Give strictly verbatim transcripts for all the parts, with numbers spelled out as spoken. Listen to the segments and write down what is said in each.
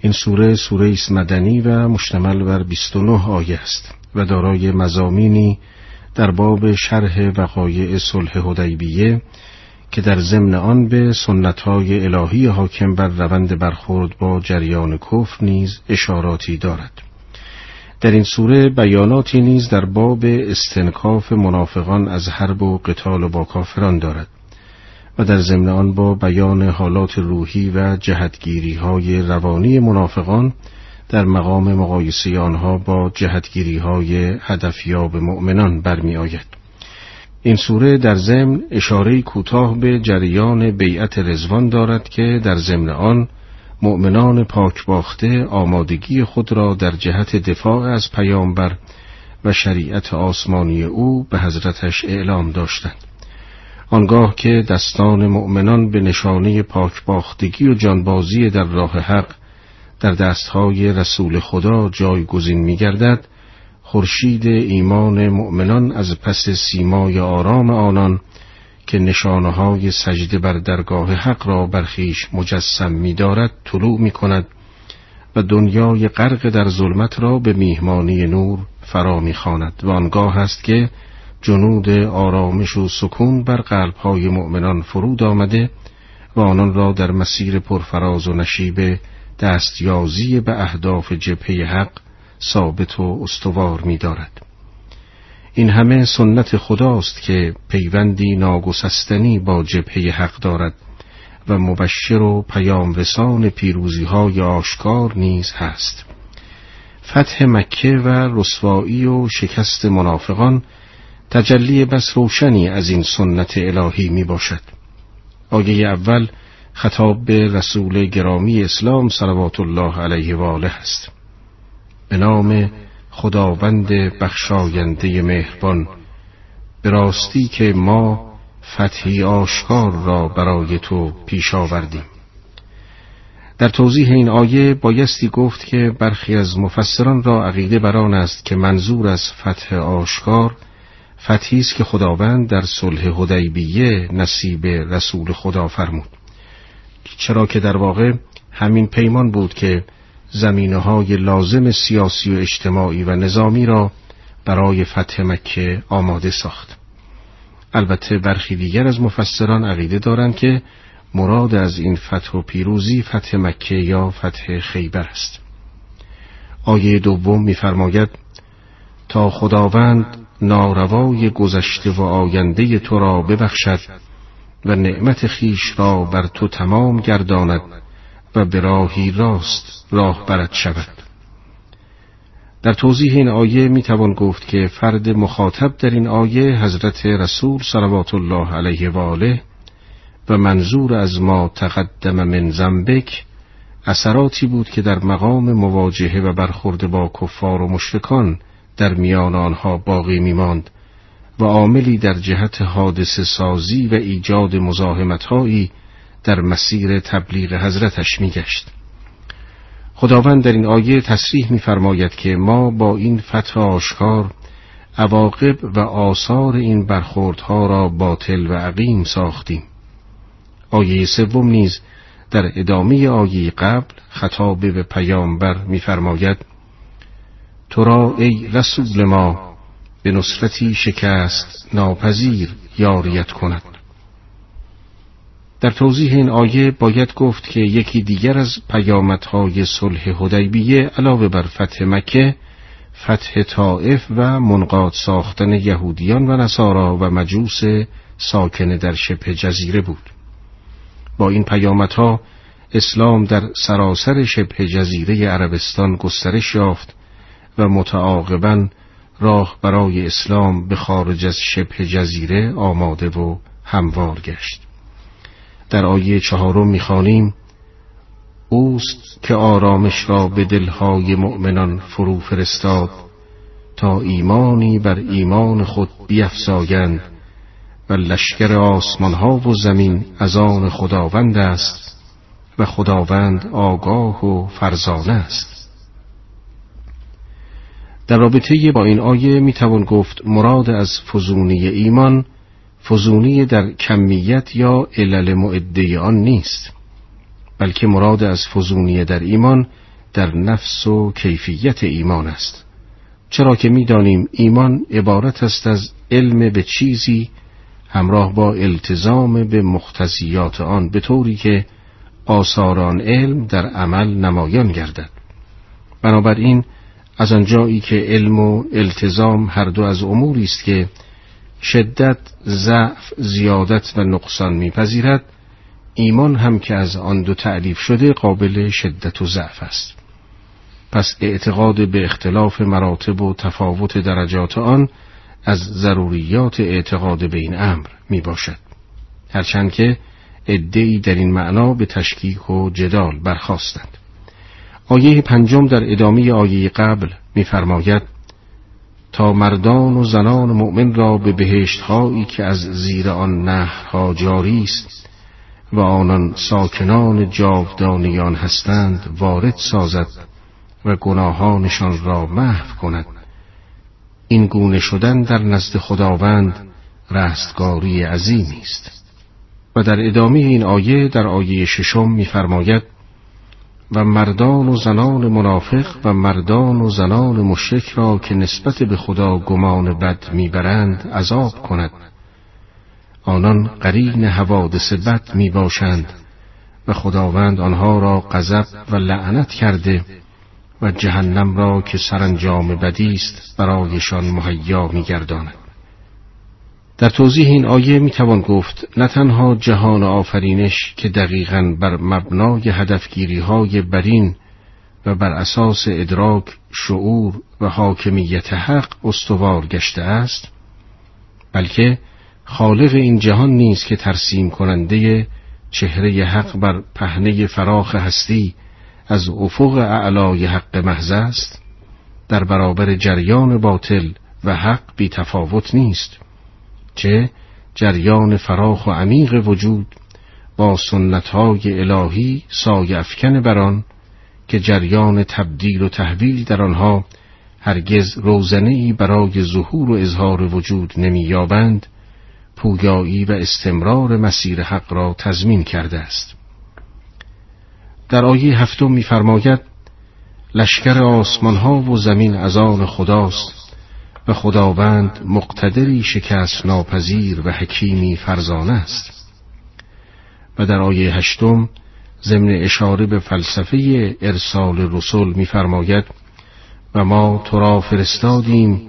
این سوره سوره است مدنی و مشتمل بر بیست و نه آیه است و دارای مضامینی در باب شرح وقایع صلح حدیبیه که در ضمن آن به سنت‌های الهی حاکم بر روند برخورد با جریان کفر نیز اشاراتی دارد. در این سوره بیاناتی نیز در باب استنکاف منافقان از حرب و قتال با کافران دارد و در ضمن آن با بیان حالات روحی و جهتگیری‌های روانی منافقان در مقام مقایسه آنها با جهتگیری‌های هدفیاب مؤمنان برمی‌آید. این سوره در ضمن اشاره کوتاه به جریان بیعت رضوان دارد که در ضمن آن مؤمنان پاکباخته آمادگی خود را در جهت دفاع از پیامبر و شریعت آسمانی او به حضرتش اعلام داشتند. آنگاه که دستان مؤمنان به نشانه پاکباختگی و جانبازی در راه حق در دستهای رسول خدا جایگزین می‌گردد، خورشید ایمان مؤمنان از پس سیمای آرام آنان که نشانه‌های سجده بر درگاه حق را برخیش مجسم می‌دارد طلوع می‌کند و دنیای غرق در ظلمت را به میهمانی نور فرا می‌خواند و آنگاه است که جنود آرامش و سکون بر قلب‌های مؤمنان فرود آمده و آنان را در مسیر پرفراز و نشیب دستیازی به اهداف جبهه حق ثابت و استوار می‌دارد. این همه سنت خداست که پیوندی ناگسستنی با جبهه حق دارد و مبشر و پیامرسان پیروزی‌های آشکار نیز هست. فتح مکه و رسوایی و شکست منافقان تجلی بس روشنی از این سنت الهی می باشد. آیه اول خطاب به رسول گرامی اسلام صلوات الله علیه و آله است. به نام خداوند بخشاینده مهربان، به راستی که ما فتحی آشکار را برای تو پیش آوردیم. در توضیح این آیه بایستی گفت که برخی از مفسران را عقیده بر آن است که منظور از فتح آشکار فتحی است که خداوند در صلح حدیبیه نصیب رسول خدا فرمود، چرا که در واقع همین پیمان بود که زمینه‌های لازم سیاسی و اجتماعی و نظامی را برای فتح مکه آماده ساخت. البته برخی دیگر از مفسران عقیده دارند که مراد از این فتح و پیروزی فتح مکه یا فتح خیبر است. آیه دوم می‌فرماید تا خداوند ناروای گذشته و آینده تو را ببخشد و نعمت خیش را بر تو تمام گرداند و به راهی راست راه برد شود. در توضیح این آیه می توان گفت که فرد مخاطب در این آیه حضرت رسول صلوات الله علیه و آله و منظور از ما تقدم من ذنبک اثراتی بود که در مقام مواجهه و برخورد با کفار و مشرکان در میان آنها باقی می ماند و عاملی در جهت حادثه سازی و ایجاد مزاحمت‌هایی در مسیر تبلیغ حضرتش می گشت. خداوند در این آیه تصریح می فرماید که ما با این فتح آشکار عواقب و آثار این برخوردها را باطل و عقیم ساختیم. آیه سوم نیز در ادامه آیه قبل خطاب به پیامبر می فرماید تو را ای رسول ما به نصرتی شکست ناپذیر یاریت کند. در توضیح این آیه باید گفت که یکی دیگر از پیامدهای صلح حدیبیه علاوه بر فتح مکه، فتح طائف و منقاد ساختن یهودیان و نصارا و مجوس ساکن در شبه جزیره بود. با این پیامدها اسلام در سراسر شبه جزیره عربستان گسترش یافت و متعاقباً راه برای اسلام به خارج از شبه جزیره آماده و هموار گشت. در آیه چهارم می‌خوانیم اوست که آرامش را به دل‌های مؤمنان فرو فرستاد تا ایمانی بر ایمان خود بیفزایند و لشکر آسمان‌ها و زمین از آن خداوند است و خداوند آگاه و فرزانه است. در رابطه با این آیه میتوان گفت مراد از فزونی ایمان فزونی در کمیت یا علل معده آن نیست، بلکه مراد از فزونی در ایمان در نفس و کیفیت ایمان است، چرا که می‌دانیم ایمان عبارت است از علم به چیزی همراه با التزام به مقتضیات آن، به طوری که آثار آن علم در عمل نمایان گردد. بنابراین از آنجایی که علم و التزام هر دو از اموری است که شدت، ضعف، زیادت و نقصان می‌پذیرد، ایمان هم که از آن دو تعریف شده قابل شدت و ضعف است. پس اعتقاد به اختلاف مراتب و تفاوت درجات آن از ضروریات اعتقاد به این امر می باشد، هرچند که عده‌ای در این معنا به تشکیک و جدال برخاستند. آیه پنجم در ادامه آیه قبل می فرماید تا مردان و زنان مؤمن را به بهشت‌هایی که از زیر آن نهرها جاری است و آنان ساکنان جاودانیان هستند وارد سازد و گناهانشان را محو کند. این گونه شدن در نزد خداوند رستگاری عظیمی است. و در ادامه این آیه در آیه ششم می‌فرماید و مردان و زنان منافق و مردان و زنان مشرک را که نسبت به خدا گمان بد می‌برند عذاب کند، آنان قرین حوادث بد می‌باشند و خداوند آنها را غضب و لعنت کرده و جهنم را که سرانجام بدی است برایشان مهیا می‌گرداند. در توضیح این آیه می‌توان گفت نه تنها جهان آفرینش که دقیقاً بر مبنای هدفگیری‌های برین و بر اساس ادراک، شعور و حاکمیت حق استوار گشته است، بلکه خالق این جهان نیز که ترسیم کننده چهره حق بر پهنه فراخ هستی از افق اعلای حق محض است، در برابر جریان باطل و حق بی تفاوت نیست، چه جریان فراخ و عمیق وجود با سنت‌های الهی سایه افکن بر آن که جریان تبدیل و تحویل در آنها هرگز روزنه‌ای برای ظهور و اظهار وجود نمی‌یابند، پویایی و استمرار مسیر حق را تضمین کرده است. در آیه هفتم می‌فرماید لشکر آسمان‌ها و زمین از آن خداست و خداوند مقتدری شکست ناپذیر و حکیمی فرزانه است. و در آیه هشتم ضمن اشاره به فلسفه ارسال رسول می‌فرماید و ما تو را فرستادیم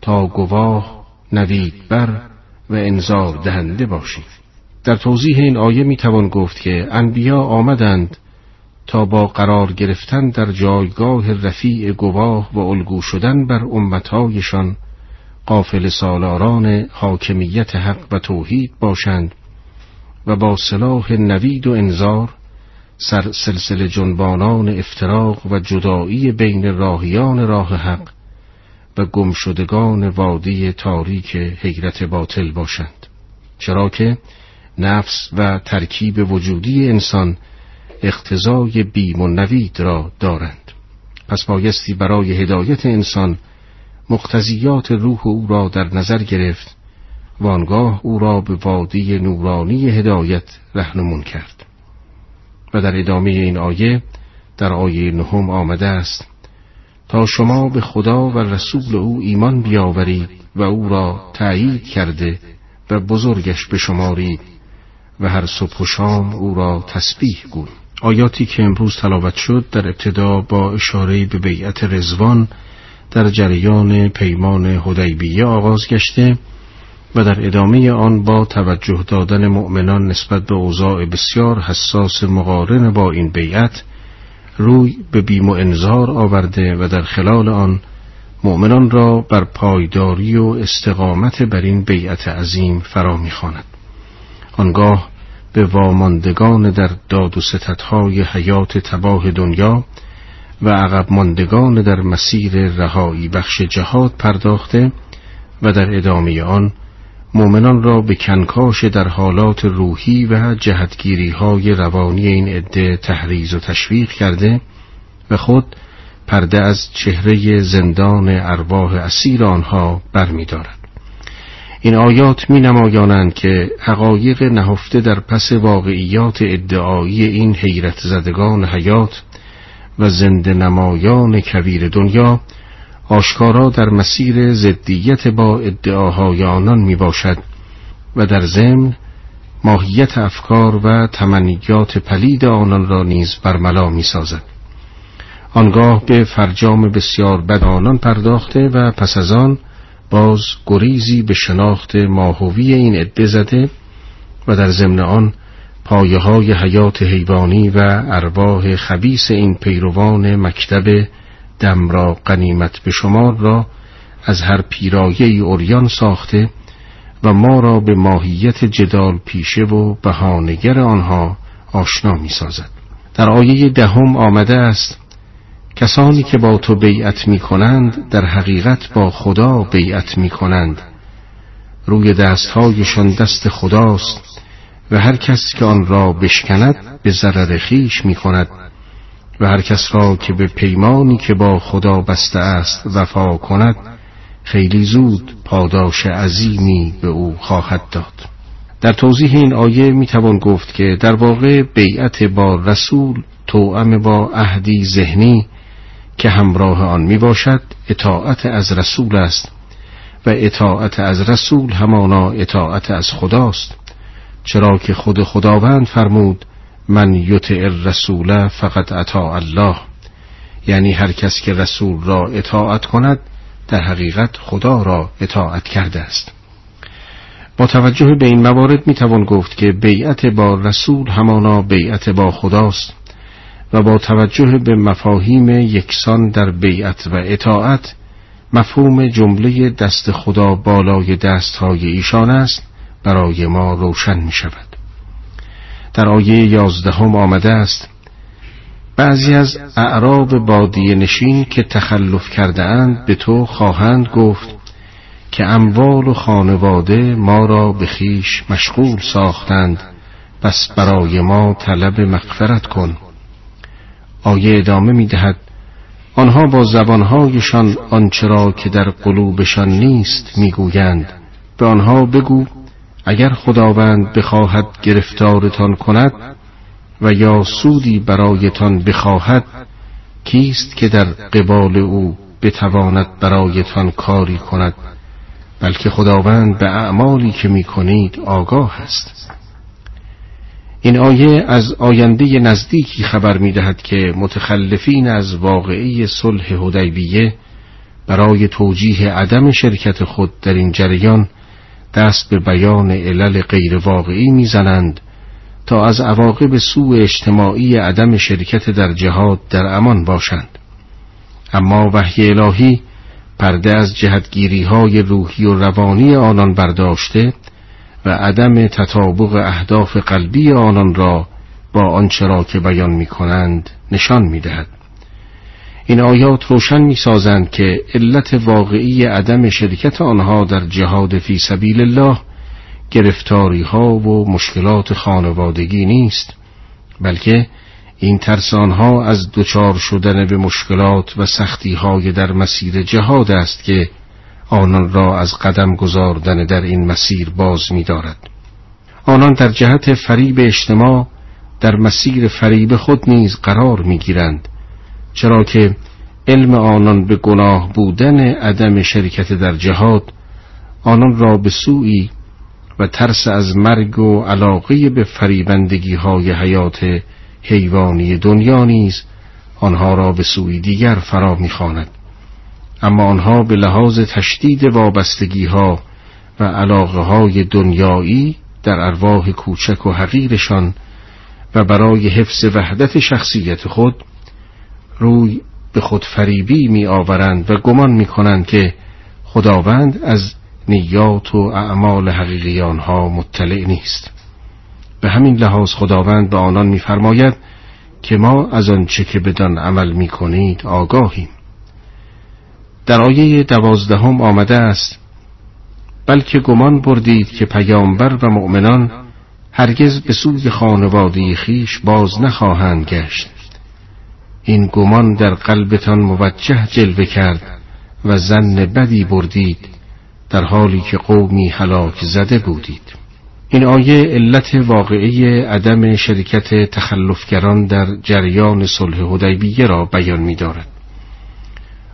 تا گواه، نویدبر و انذار دهنده باشی. در توضیح این آیه می‌توان گفت که انبیا آمدند تا با قرار گرفتن در جایگاه رفیع گواه و الگو شدن بر امتهایشان قافل سالاران حاکمیت حق و توحید باشند و با سلاح نوید و انذار سر سلسله جنبانان افتراق و جدایی بین راهیان راه حق و گمشدگان وادی تاریک حیرت باطل باشند، چرا که نفس و ترکیب وجودی انسان اقتضای بیم و نوید را دارند. پس بایستی برای هدایت انسان مقتضیات روح او را در نظر گرفت و آنگاه او را به وادی نورانی هدایت رهنمون کرد. و در ادامه این آیه در آیه نهم آمده است تا شما به خدا و رسول او ایمان بیاورید و او را تأیید کرده و بزرگش بشمارید و هر صبح و شام او را تسبیح گویید. آیاتی که امروز تلاوت شد در ابتدا با اشاره به بیعت رضوان در جریان پیمان حدیبیه آغاز گشته و در ادامه آن با توجه دادن مؤمنان نسبت به اوضاع بسیار حساس مقارن با این بیعت روی به بیم و انذار آورده و در خلال آن مؤمنان را بر پایداری و استقامت بر این بیعت عظیم فرا می‌خواند. آنگاه به واماندگان در داد و ستدهای حیات تباه دنیا و عقب ماندگان در مسیر رهایی بخش جهاد پرداخته و در ادامه آن مؤمنان را به کنکاش در حالات روحی و جهتگیری‌های روانی این عده تحریض و تشویق کرده و خود پرده از چهره زندان ارواح اسیر آنها برمی‌دارد. این آیات می نمایانند که حقایق نهفته در پس واقعیات ادعایی این حیرت زدگان حیات و زنده نمایان کویر دنیا آشکارا در مسیر ضدیت با ادعاهای آنان می باشد و در ضمن ماهیت افکار و تمنیات پلید آنان را نیز برملا می سازد. آنگاه به فرجام بسیار بد آنان پرداخته و پس از آن باز گریزی به شناخت ماهوی این عده زده و در ضمن آن پایه های حیات حیوانی و ارواح خبیث این پیروان مکتب دم را غنیمت به شمار را از هر پیرایه‌ای عریان ساخته و ما را به ماهیت جدال پیشه و بهانه‌گر آنها آشنا می سازد. در آیه دهم آمده است: کسانی که با تو بیعت می کنند در حقیقت با خدا بیعت می کنند، روی دستهایشان دست خداست و هر کس که آن را بشکند به ضرر خویش می کند و هر کس را که به پیمانی که با خدا بسته است وفا کند خیلی زود پاداش عظیمی به او خواهد داد. در توضیح این آیه می توان گفت که در واقع بیعت با رسول توأم با عهدی ذهنی که همراه آن می باشد اطاعت از رسول است و اطاعت از رسول همانا اطاعت از خداست، چرا که خود خداوند فرمود: من یطع الرسول فقد اطاع الله، یعنی هر کس که رسول را اطاعت کند در حقیقت خدا را اطاعت کرده است. با توجه به این موارد می توان گفت که بیعت با رسول همانا بیعت با خداست و با توجه به مفاهیم یکسان در بیعت و اطاعت مفهوم جمله دست خدا بالای دستهای ایشان است برای ما روشن می شود. در آیه یازدهم آمده است: بعضی از اعراب بادیه نشین که تخلف کرده اند به تو خواهند گفت که اموال و خانواده ما را به خویش مشغول ساختند، پس برای ما طلب مغفرت کن. آیه ادامه می دهد: آنها با زبانهایشان آنچه را که در قلوبشان نیست می گویند. به آنها بگو اگر خداوند بخواهد گرفتارتان کند و یا سودی برایتان بخواهد، کیست که در قبال او بتواند برایتان کاری کند؟ بلکه خداوند به اعمالی که می کنید آگاه است. این آیه از آینده نزدیکی خبر می دهد که متخلفین از واقعه صلح حدیبیه برای توجیه عدم شرکت خود در این جریان دست به بیان علل غیر واقعی می زنند تا از عواقب سوء اجتماعی عدم شرکت در جهاد در امان باشند. اما وحی الهی پرده از جهتگیری های روحی و روانی آنان برداشته و عدم تطابق اهداف قلبی آنان را با آنچه را که بیان می کنند نشان می دهد. این آیات روشن می سازند که علت واقعی عدم شرکت آنها در جهاد فی سبیل الله گرفتاری ها و مشکلات خانوادگی نیست، بلکه این ترس آنها از دچار شدن به مشکلات و سختی های در مسیر جهاد است که آنان را از قدم گذاردن در این مسیر باز می دارد. آنان در جهت فریب اجتماع در مسیر فریب خود نیز قرار می گیرند، چرا که علم آنان به گناه بودن عدم شرکت در جهاد آنان را به سوی و ترس از مرگ و علاقه به فریبندگی های حیات حیوانی دنیا نیز آنها را به سوی دیگر فرا می‌خواند. اما آنها به لحاظ تشدید وابستگی ها و علاقه های دنیایی در ارواح کوچک و حقیرشان و برای حفظ وحدت شخصیت خود روی به خود فریبی می آورند و گمان می کنند که خداوند از نیات و اعمال حقیقی آنها مطلع نیست. به همین لحاظ خداوند به آنان می فرماید که ما از آنچه که بدان عمل می کنید آگاهیم. در آیه دوازدهم آمده است: بلکه گمان بردید که پیامبر و مؤمنان هرگز به سوی خانواده خویش باز نخواهند گشت. این گمان در قلبتان موجه جلوه کرد و ظن بدی بردید، در حالی که قومی هلاک زده بودید. این آیه علت واقعی عدم شرکت تخلفگران در جریان صلح حدیبیه را بیان می‌دارد.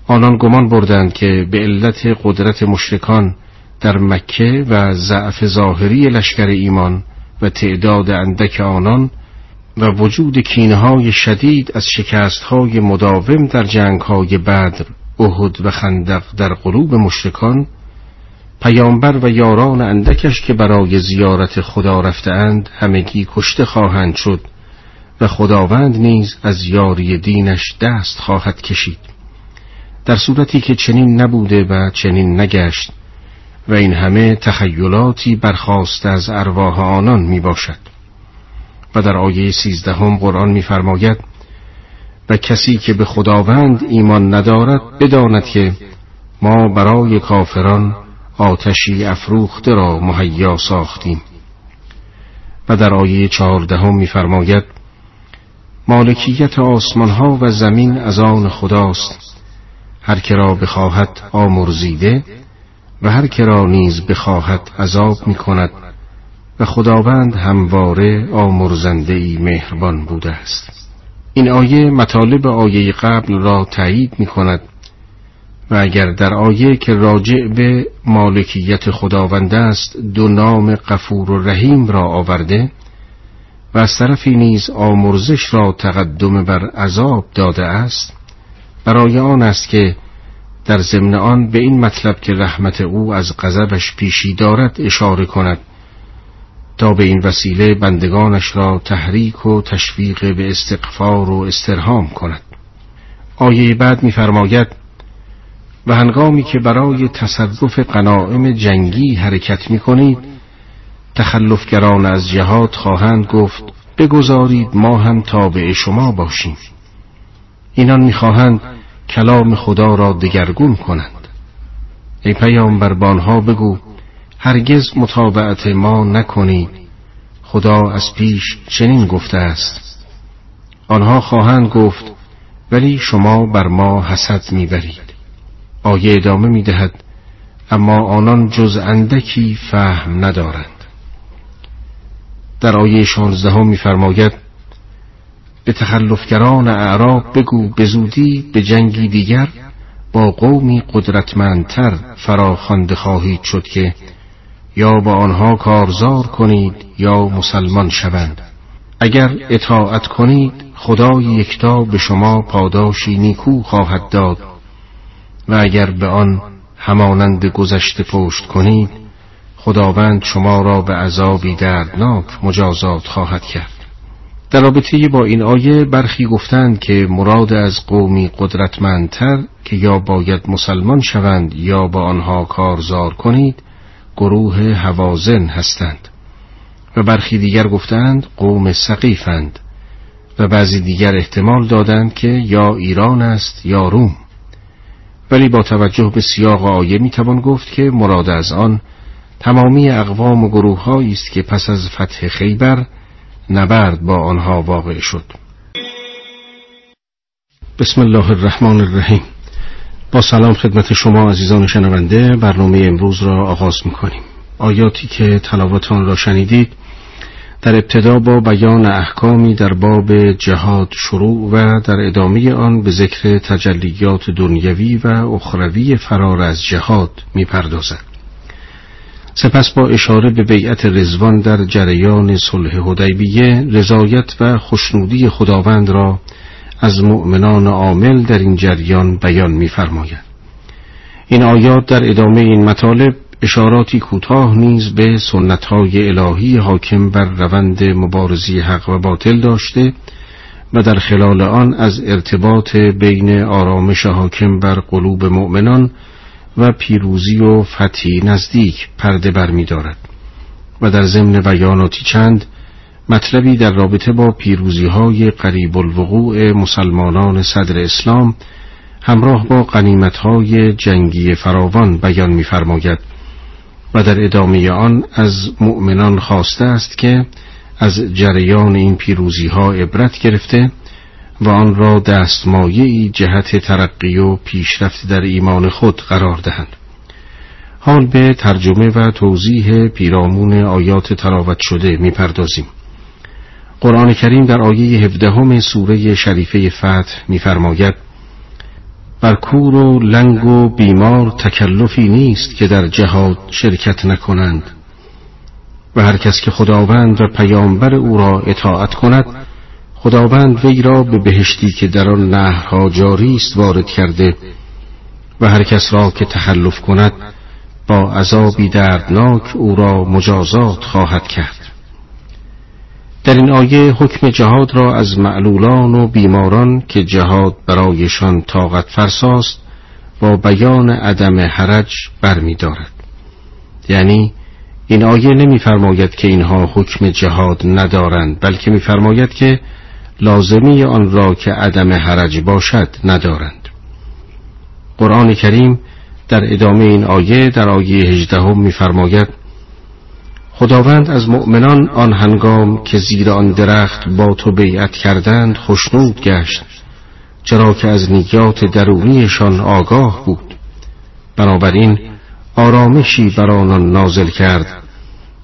آنان گمان بردند که به علت قدرت مشرکان در مکه و ضعف ظاهری لشکر ایمان و تعداد اندک آنان و وجود کینه‌های شدید از شکست‌های مداوم در جنگ‌های بدر، احد و خندق در قلوب مشرکان، پیامبر و یاران اندکش که برای زیارت خدا رفته‌اند همگی کشته خواهند شد و خداوند نیز از یاری دینش دست خواهد کشید، در صورتی که چنین نبوده و چنین نگشت و این همه تخیلاتی برخاسته از ارواح آنان می باشد. و در آیه سیزده هم قرآن می فرماید و کسی که به خداوند ایمان ندارد بداند که ما برای کافران آتشی افروخته را مهیا ساختیم. و در آیه چهارده هم می فرماید مالکیت آسمان ها و زمین از آن خداست، هر که را بخواهد آمرزیده و هر که را نیز بخواهد عذاب می کند و خداوند همواره آمرزنده‌ای مهربان بوده است. این آیه مطالب آیه قبل را تایید می کند و اگر در آیه که راجع به مالکیت خداوند است دو نام غفور و رحیم را آورده و از طرفی نیز آمرزش را تقدم بر عذاب داده است، برای آن است که در ضمن آن به این مطلب که رحمت او از غضبش پیشی دارد اشاره کند تا به این وسیله بندگانش را تحریک و تشویق به استغفار و استرحام کند. آیه بعد می‌فرماید و هنگامی که برای تصرف غنایم جنگی حرکت می‌کنید تخلفگران از جهاد خواهند گفت بگذارید ما هم تابع شما باشیم. اینان می‌خواهند کلام خدا را دگرگون کنند. ای پیامبر به آنها بگو هرگز متابعت ما نکنید، خدا از پیش چنین گفته است. آنها خواهند گفت ولی شما بر ما حسد میبرید. آیه ادامه میدهد اما آنان جز اندکی فهم ندارند. در آیه شانزده ها میفرماید به تخلفگران اعراب بگو به زودی به جنگی دیگر با قومی قدرتمندتر فراخوانده خواهید شد که یا با آنها کارزار کنید یا مسلمان شوند. اگر اطاعت کنید خدای یکتا به شما پاداشی نیکو خواهد داد و اگر به آن همانند گذشته پشت کنید خداوند شما را به عذابی دردناک مجازات خواهد کرد. در رابطه با این آیه برخی گفتند که مراد از قومی قدرتمندتر که یا باید مسلمان شوند یا با آنها کارزار کنید گروه هوازن هستند و برخی دیگر گفتند قوم سقیفند و بعضی دیگر احتمال دادند که یا ایران است یا روم، ولی با توجه به سیاق آیه میتوان گفت که مراد از آن تمامی اقوام و گروه هایی است که پس از فتح خیبر نبرد با آنها واقع شد. بسم الله الرحمن الرحیم. با سلام خدمت شما عزیزان شنونده، برنامه امروز را آغاز می‌کنیم. آیاتی که تلاوت آن را شنیدید در ابتدا با بیان احکامی در باب جهاد شروع و در ادامه آن به ذکر تجلیات دنیوی و اخروی فرار از جهاد می‌پردازد. سپس با اشاره به بیعت رضوان در جریان صلح حدیبیه رضایت و خشنودی خداوند را از مؤمنان عامل در این جریان بیان می‌فرماید. این آیات در ادامه این مطالب اشاراتی کوتاه نیز به سنت‌های الهی حاکم بر روند مبارزه حق و باطل داشته و در خلال آن از ارتباط بین آرامش حاکم بر قلوب مؤمنان و پیروزی و فتحی نزدیک پرده برمی‌دارد و در ضمن بیاناتی چند مطلبی در رابطه با پیروزی‌های قریب الوقوع مسلمانان صدر اسلام همراه با غنیمت‌های جنگی فراوان بیان می‌فرماید و در ادامه آن از مؤمنان خواسته است که از جریان این پیروزی‌ها عبرت گرفته و آن را دستمایه‌ای جهت ترقی و پیشرفت در ایمان خود قرار دهند. حال به ترجمه و توضیح پیرامون آیات تلاوت شده می‌پردازیم. قرآن کریم در آیه هفدهم سوره شریفه فتح می‌فرماید: بر کور و لنگ و بیمار تکلفی نیست که در جهاد شرکت نکنند، و هر کس که خداوند و پیامبر او را اطاعت کند، خداوند وی را به بهشتی که در آن نهرها جاری است وارد کرده، و هر کس را که تخلف کند با عذابی دردناک او را مجازات خواهد کرد. در این آیه حکم جهاد را از معلولان و بیماران که جهاد برایشان طاقت فرساست با بیان عدم حرج برمی‌دارد. یعنی این آیه نمی‌فرماید که اینها حکم جهاد ندارند، بلکه می‌فرماید که لازمی آن را که عدم حرج باشد ندارند. قرآن کریم در ادامه این آیه در آیه هجدهم می‌فرماید: خداوند از مؤمنان آن هنگام که زیر آن درخت با تو بیعت کردند خوشنود گشت، چرا که از نیات درونیشان آگاه بود، بنابراین آرامشی بر آنان نازل کرد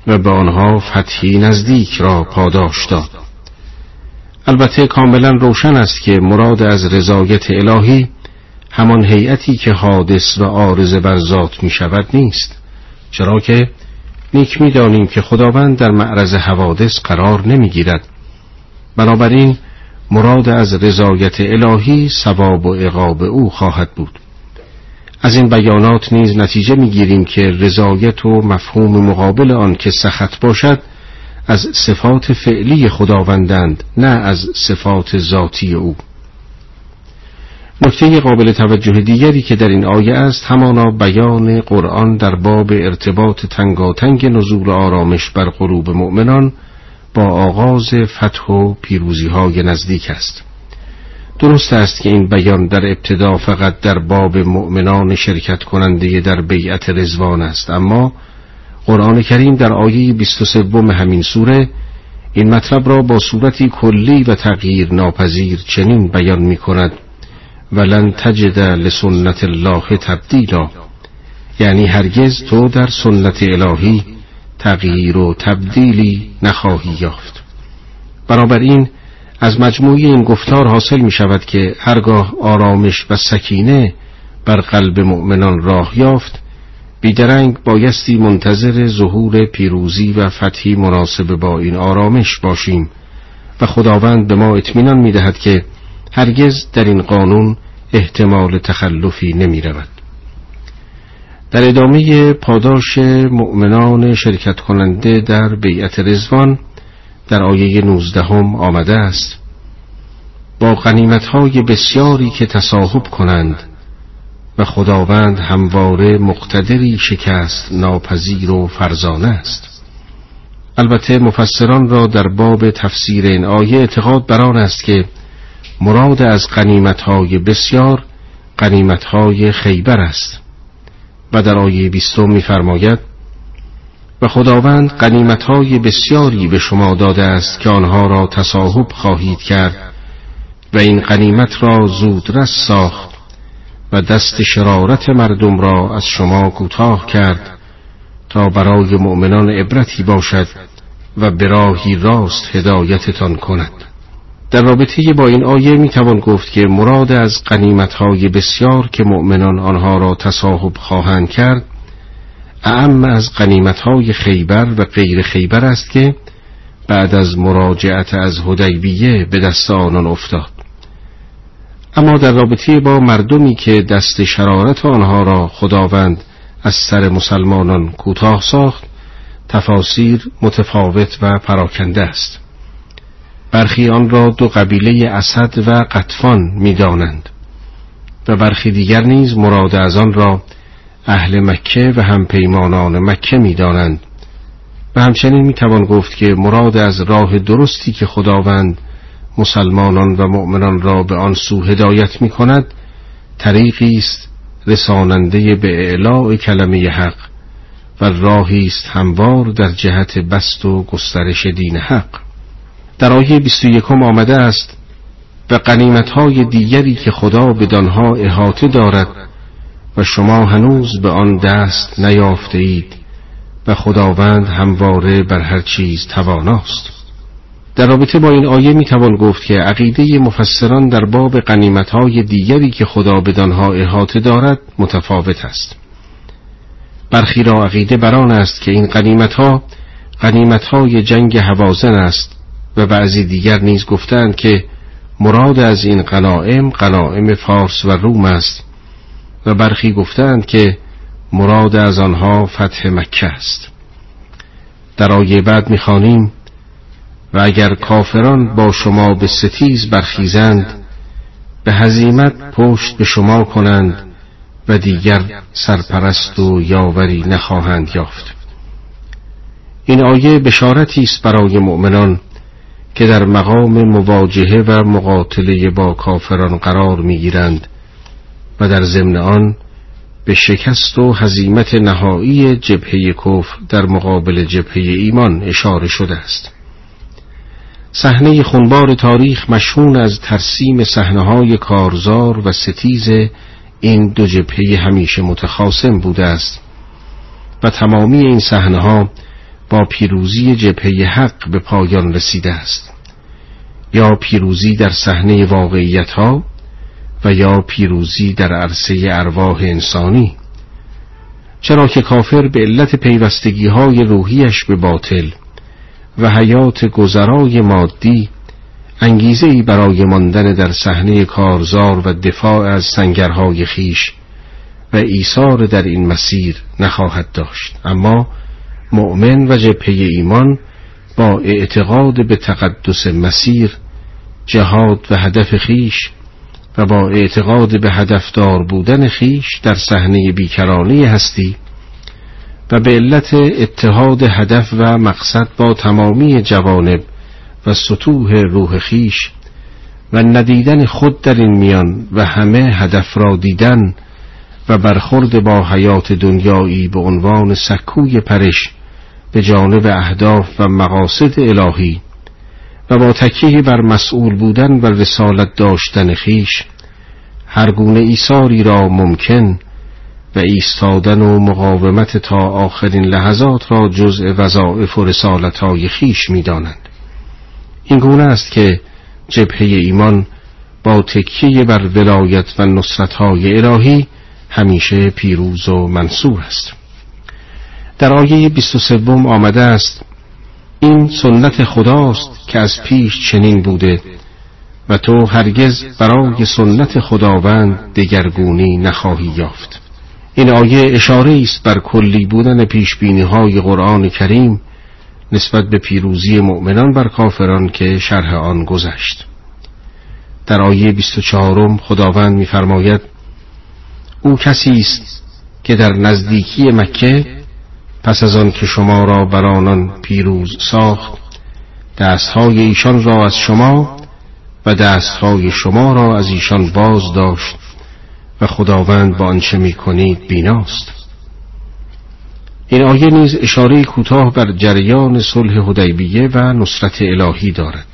و به آنها فتحی نزدیک را پاداش داد. البته کاملا روشن است که مراد از رضایت الهی همان هیئتی که حادث و عارض بر ذات می شود نیست، چرا که نیک می دانیم که خداوند در معرض حوادث قرار نمی گیرد. بنابراین مراد از رضایت الهی ثواب و عقاب او خواهد بود. از این بیانات نیز نتیجه می گیریم که رضایت و مفهوم مقابل آن که سخط باشد از صفات فعلی خداوندند، نه از صفات ذاتی او. نکته قابل توجه دیگری که در این آیه است همانا بیان قرآن در باب ارتباط تنگاتنگ نزول آرامش بر قلوب مؤمنان با آغاز فتح و پیروزی‌های نزدیک است. درست است که این بیان در ابتدا فقط در باب مؤمنان شرکت کننده در بیعت رضوان است، اما قرآن کریم در آیه بیست و سه همین سوره این مطلب را با صورتی کلی و تغییر ناپذیر چنین بیان می کند: ولن تجد لسنت الله تبدیلا، یعنی هرگز تو در سنت الهی تغییر و تبدیلی نخواهی یافت. بنابراین از مجموعه این گفتار حاصل می شود که هرگاه آرامش و سکینه بر قلب مؤمنان راه یافت، بیدرنگ بایستی منتظر ظهور پیروزی و فتحی مناسب با این آرامش باشیم، و خداوند به ما اطمینان می دهد که هرگز در این قانون احتمال تخلفی نمی رود. در ادامه پاداش مؤمنان شرکت کننده در بیعت رضوان در آیه نوزده آمده است: با غنیمت‌های بسیاری که تصاحب کنند، و خداوند همواره مقتدری شکست ناپذیر و فرزانه است. البته مفسران را در باب تفسیر این آیه اعتقاد بر آن است که مراد از غنیمت‌های بسیار غنیمت‌های خیبر است، و در آیه بیست می‌فرماید: و خداوند غنیمت‌های بسیاری به شما داده است که آنها را تصاحب خواهید کرد، و این غنیمت را زودرس ساخت و دست شرارت مردم را از شما کوتاه کرد تا برای مؤمنان عبرتی باشد و به راهی راست هدایتتان کند. در رابطه با این آیه می توان گفت که مراد از غنیمت‌های بسیار که مؤمنان آنها را تصاحب خواهند کرد اعم از غنیمت‌های خیبر و غیر خیبر است که بعد از مراجعت از حدیبیه به دست آنان افتاد. اما در رابطه با مردمی که دست شرارت آنها را خداوند از سر مسلمانان کوتاه ساخت، تفاسیر متفاوت و پراکنده است. برخی آن را دو قبیله اسد و قطفان می دانند، و برخی دیگر نیز مراد از آن را اهل مکه و همپیمانان مکه می دانند، و همچنین می توان گفت که مراد از راه درستی که خداوند مسلمانان و مؤمنان را به آن سو هدایت می کند طریقی است رساننده به اعلاء کلمه حق و راهی است هموار در جهت بسط و گسترش دین حق. در آیه بیست و یک آمده است: و غنیمت‌های دیگری که خدا بدانها احاطه دارد و شما هنوز به آن دست نیافته اید و خداوند همواره بر هر چیز تواناست. در رابطه با این آیه می توان گفت که عقیده مفسران در باب غنیمت‌های دیگری که خدا بدانها احاطه دارد متفاوت است. برخی را عقیده بر آن است که این غنیمت‌ها غنیمت‌های جنگ هوازن است و بعضی دیگر نیز گفتند که مراد از این غنایم غنایم فارس و روم است و برخی گفتند که مراد از آنها فتح مکه است. در آیه بعد می‌خوانیم: و اگر کافران با شما به ستیز برخیزند، به هزیمت پشت به شما کنند و دیگر سرپرست و یاوری نخواهند یافت. این آیه بشارتی است برای مؤمنان که در مقام مواجهه و مقاتله با کافران قرار می‌گیرند و در ضمن آن به شکست و هزیمت نهایی جبهه کفر در مقابل جبهه ایمان اشاره شده است. صحنه خونبار تاریخ مشهون از ترسیم صحنه‌های کارزار و ستیز این دو جبهه همیشه متخاصم بوده است و تمامی این صحنه‌ها با پیروزی جبهه حق به پایان رسیده است، یا پیروزی در صحنه واقعیت‌ها و یا پیروزی در عرصه ارواح انسانی، چرا که کافر به علت پیوستگی‌های روحیش به باطل و حیات گذرای مادی انگیزه‌ای برای ماندن در صحنه کارزار و دفاع از سنگرهای خیش و ایثار در این مسیر نخواهد داشت. اما مؤمن و جبهه ایمان با اعتقاد به تقدس مسیر، جهاد و هدف خیش و با اعتقاد به هدفدار بودن خیش در صحنه بیکرانی هستی و به علت اتحاد هدف و مقصد با تمامی جوانب و سطوح روح خیش و ندیدن خود در این میان و همه هدف را دیدن و برخورد با حیات دنیایی به عنوان سکوی پرش به جانب اهداف و مقاصد الهی و با تکیه بر مسئول بودن و رسالت داشتن خیش، هر گونه ایثاری را ممکن و ایستادن و مقاومت تا آخرین لحظات را جزء وظایف و رسالت‌های خیش می‌دانند. این گونه است که جبهه ایمان با تکیه بر ولایت و نصرت‌های الهی همیشه پیروز و منصور است. در آیه بیست و سه آمده است: این سنت خداست که از پیش چنین بوده و تو هرگز برای سنت خداوند دگرگونی نخواهی یافت. این آیه اشاره است بر کلی بودن پیشبینی‌های قرآن کریم نسبت به پیروزی مؤمنان بر کافران که شرح آن گذشت. در آیه بیست و چهار خداوند می‌فرماید: او کسی است که در نزدیکی مکه پس از آن که شما را بر آنان پیروز ساخت، دستهای ایشان را از شما و دستهای شما را از ایشان باز داشت و خداوند با آنچه می‌کنید بیناست. این آیه نیز اشاره کوتاه بر جریان صلح حدیبیه و نصرت الهی دارد.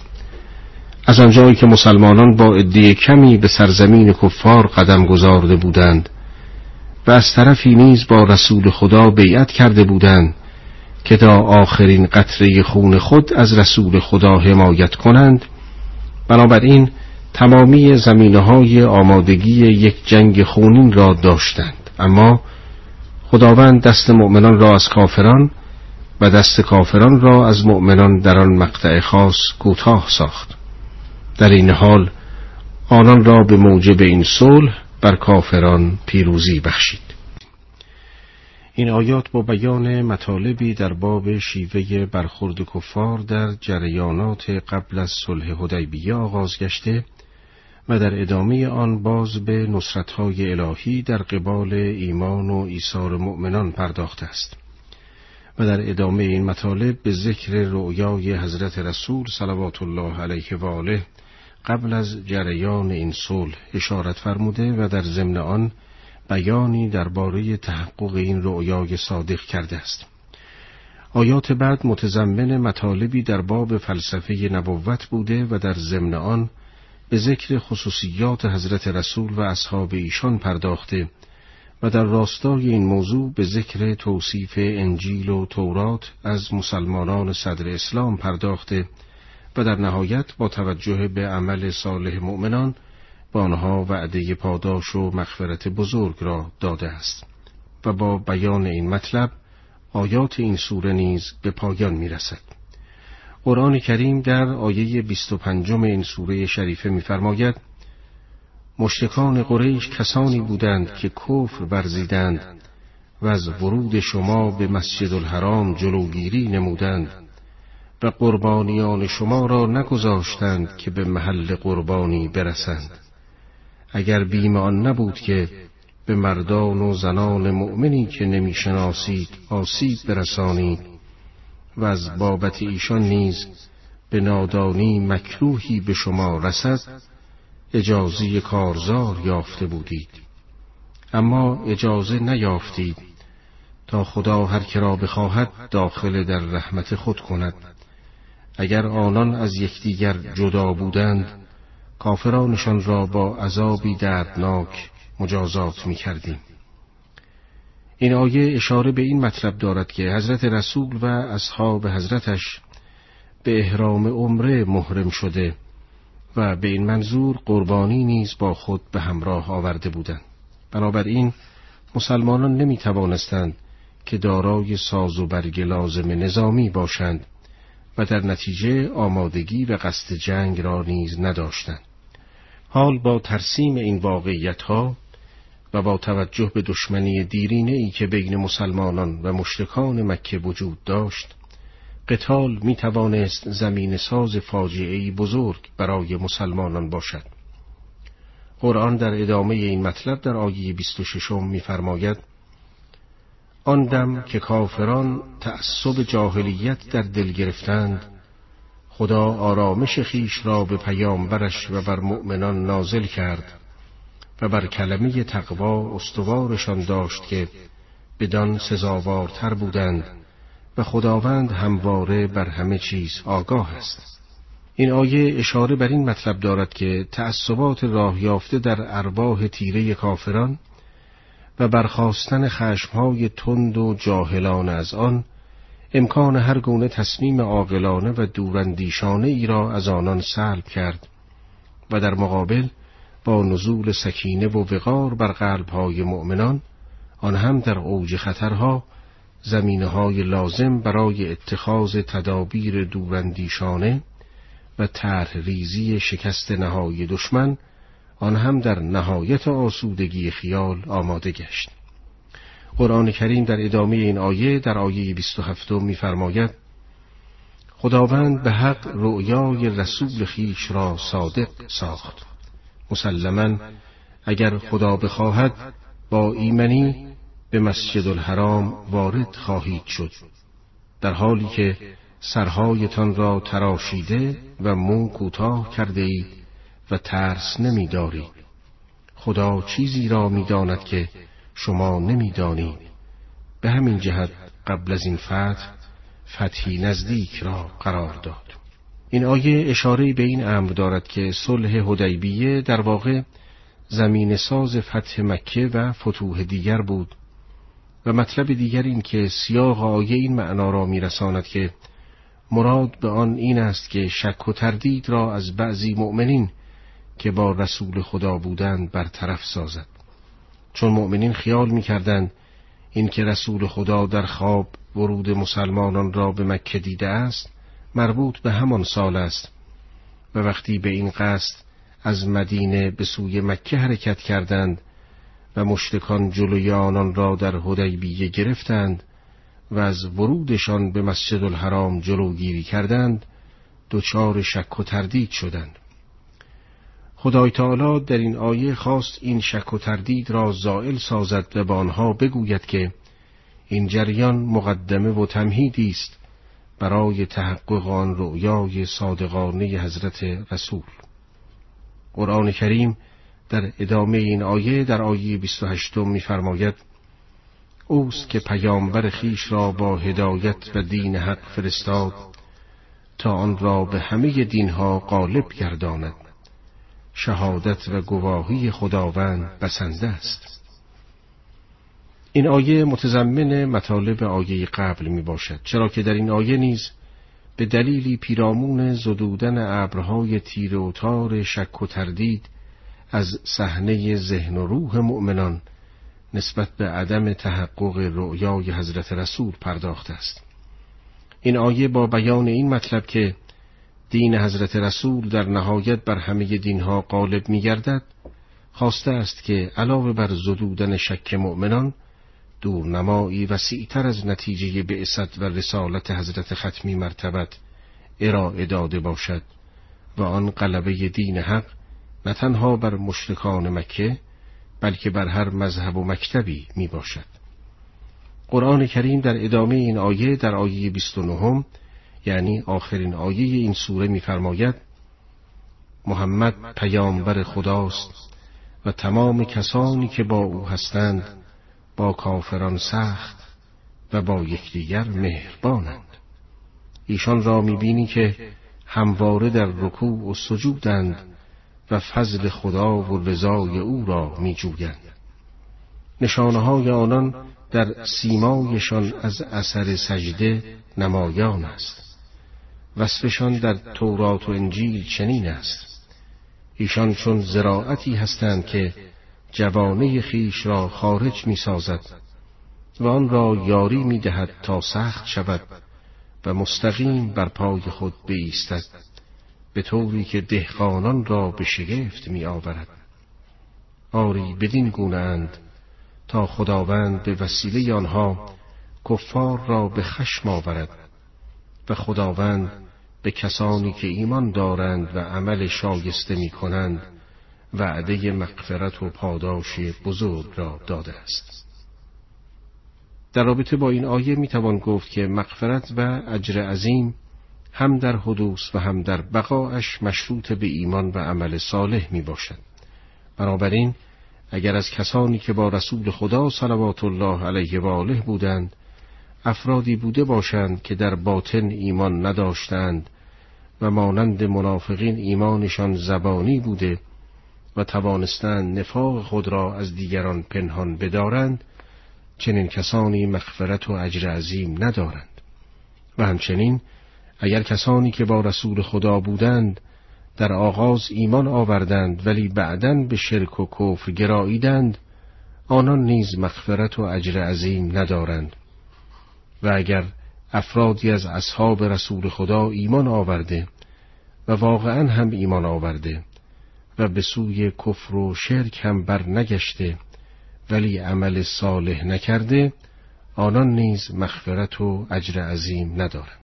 از آنجایی که مسلمانان با عده کمی به سرزمین کفار قدم گذارده بودند و از طرفی نیز با رسول خدا بیعت کرده بودند که تا آخرین قطره خون خود از رسول خدا حمایت کنند، بنابراین تمامی زمینه‌های آمادگی یک جنگ خونین را داشتند. اما خداوند دست مؤمنان را از کافران و دست کافران را از مؤمنان در آن مقطع خاص کوتاه ساخت. در این حال آنان را به موجب این صلح بر کافران پیروزی بخشید. این آیات با بیان مطالبی در باب شیوه برخورد کفار در جریانات قبل از صلح حدیبیه آغاز گشته و در ادامه آن باز به نصرت‌های الهی در قبال ایمان و ایثار مؤمنان پرداخته است و در ادامه این مطالب به ذکر رؤیای حضرت رسول صلوات الله علیه و آله قبل از جریان این صلح اشارت فرموده و در ضمن آن بیانی درباره تحقق این رؤیای صادق کرده است. آیات بعد متضمن مطالبی در باب فلسفه نبوت بوده و در ضمن آن به ذکر خصوصیات حضرت رسول و اصحاب ایشان پرداخته و در راستای این موضوع به ذکر توصیف انجیل و تورات از مسلمانان صدر اسلام پرداخته و در نهایت با توجه به عمل صالح مؤمنان با آنها وعده پاداش و مغفرت بزرگ را داده است و با بیان این مطلب آیات این سوره نیز به پایان می‌رسد. قرآن کریم در آیه بیست و پنج این سوره شریفه می‌فرماید: مشرکان قریش کسانی بودند که کفر ورزیدند و از ورود شما به مسجد الحرام جلوگیری نمودند و قربانیان شما را نگذاشتند که به محل قربانی برسند. اگر بیم آن نبود که به مردان و زنان مؤمنی که نمیشناسید آسیب برسانید و از بابت ایشان نیز به نادانی مکروهی به شما رسد، اجازه کارزار یافته بودید، اما اجازه نیافتید تا خدا هر که را بخواهد داخل در رحمت خود کند. اگر آنان از یکدیگر جدا بودند، کافرانشان را با عذابی دردناک مجازات می‌کردیم. این آیه اشاره به این مطلب دارد که حضرت رسول و اصحاب حضرتش به احرام عمره محرم شده و به این منظور قربانی نیز با خود به همراه آورده بودند. بنابراین مسلمانان نمی توانستند که دارای ساز و برگ لازم نظامی باشند و در نتیجه آمادگی و قصد جنگ را نیز نداشتند. حال با ترسیم این واقعیت‌ها و با توجه به دشمنی دیرینه‌ای که بین مسلمانان و مشرکان مکه وجود داشت، قتال می توانست زمین ساز فاجعه‌ای بزرگ برای مسلمانان باشد. قرآن در ادامه این مطلب در آیه بیست و شش می فرماید: آن دم که کافران تعصب جاهلیت در دل گرفتند، خدا آرامش خیش را به پیامبرش و بر مؤمنان نازل کرد و بر کلمه تقوا استوارشان داشت که بدان سزاوارتر بودند و خداوند همواره بر همه چیز آگاه است. این آیه اشاره بر این مطلب دارد که تعصبات راه یافته در ارواح تیره کافران و برخاستن خشمهای تند و جاهلانه از آن، امکان هر گونه تصمیم عاقلانه و دوراندیشانه ای را از آنان سلب کرد و در مقابل با نزول سکینه و وقار بر قلبهای مؤمنان، آن هم در اوج خطرها، زمینه‌های لازم برای اتخاذ تدابیر دوراندیشانه و طرح ریزی شکست نهایی دشمن، آن هم در نهایت آسودگی خیال آماده گشت. قرآن کریم در ادامه این آیه در آیه بیست و هفت می‌فرماید: خداوند به حق رؤیای رسول خیش را صادق ساخت. مسلماً اگر خدا بخواهد با ایمنی به مسجد الحرام وارد خواهید شد، در حالی که سرهایتان را تراشیده و مو کوتاه کرده اید و ترس نمی دارید. خدا چیزی را می داند که شما نمی دانید. به همین جهت قبل از این فتح، فتحی نزدیک را قرار داد. این آیه اشاره به این امر دارد که صلح حدیبیه در واقع زمین ساز فتح مکه و فتوح دیگر بود و مطلب دیگر این که سیاق آیه این معنا را می رساند که مراد به آن این است که شک و تردید را از بعضی مؤمنین که با رسول خدا بودند برطرف سازد، چون مؤمنین خیال می کردند این که رسول خدا در خواب ورود مسلمانان را به مکه دیده است مربوط به همان سال است و وقتی به این قصد از مدینه به سوی مکه حرکت کردند و مشتکان جلوی آنان را در حدیبیه گرفتند و از ورودشان به مسجد الحرام جلوگیری کردند، دچار شک و تردید شدند. خدای تعالی در این آیه خواست این شک و تردید را زائل سازد و به آنها بگوید که این جریان مقدمه و تمهیدی است برای تحقق آن رؤیای صادقانه حضرت رسول. قرآن کریم در ادامه این آیه در آیه بیست و هشت می‌فرماید: اوست که پیامبر خیش را با هدایت و دین حق فرستاد تا آن را به همه دینها غالب گرداند. شهادت و گواهی خداوند بسنده است. این آیه متضمن مطالب آیه قبل می باشد، چرا که در این آیه نیز به دلیلی پیرامون زدودن ابرهای تیره و تار شک و تردید از صحنه ذهن و روح مؤمنان نسبت به عدم تحقق رؤیای حضرت رسول پرداخته است. این آیه با بیان این مطلب که دین حضرت رسول در نهایت بر همه دینها غالب می‌گردد، خواسته است که علاوه بر زدودن شک مؤمنان، دورنمایی وسیع‌تر از نتیجه بعثت و رسالت حضرت ختمی مرتبت ارائه داده باشد و آن غلبه دین حق نه تنها بر مشرکان مکه بلکه بر هر مذهب و مکتبی می باشد. قرآن کریم در ادامه این آیه در آیه بیست و نه یعنی آخرین آیه این سوره می فرماید: محمد پیامبر خداست و تمام کسانی که با او هستند با کافران سخت و با یکدیگر مهربانند. ایشان را می بینی که همواره در رکوع و سجودند و فضل خدا و رضای او را می جویند. نشانه‌های آنان در سیمایشان از اثر سجده نمایان است. وصفشان در تورات و انجیل چنین است: ایشان چون زراعتی هستند که جوانه خیش را خارج می سازد و آن را یاری می دهد تا سخت شود و مستقیم بر پای خود بایستد، به طوری که دهقانان را به شگفت می آورد. آری بدین گونه اند تا خداوند به وسیله آنها کفار را به خشم آورد و خداوند به کسانی که ایمان دارند و عمل شایسته می کنند وعده مغفرت و پاداش بزرگ را داده است. در رابطه با این آیه می توان گفت که مغفرت و اجر عظیم هم در حدوث و هم در بقایش مشروط به ایمان و عمل صالح می باشد. بنابراین اگر از کسانی که با رسول خدا صلوات الله علیه و آله بودند افرادی بوده باشند که در باطن ایمان نداشتند و مانند منافقین ایمانشان زبانی بوده و توانستند نفاق خود را از دیگران پنهان بدارند، چنین کسانی مغفرت و اجر عظیم ندارند. و همچنین اگر کسانی که با رسول خدا بودند در آغاز ایمان آوردند ولی بعداً به شرک و کفر گراییدند، آنان نیز مغفرت و اجر عظیم ندارند. و اگر افرادی از اصحاب رسول خدا ایمان آورده و واقعاً هم ایمان آورده و به سوی کفر و شرک هم بر نگشته ولی عمل صالح نکرده، آنان نیز مغفرت و اجر عظیم ندارند.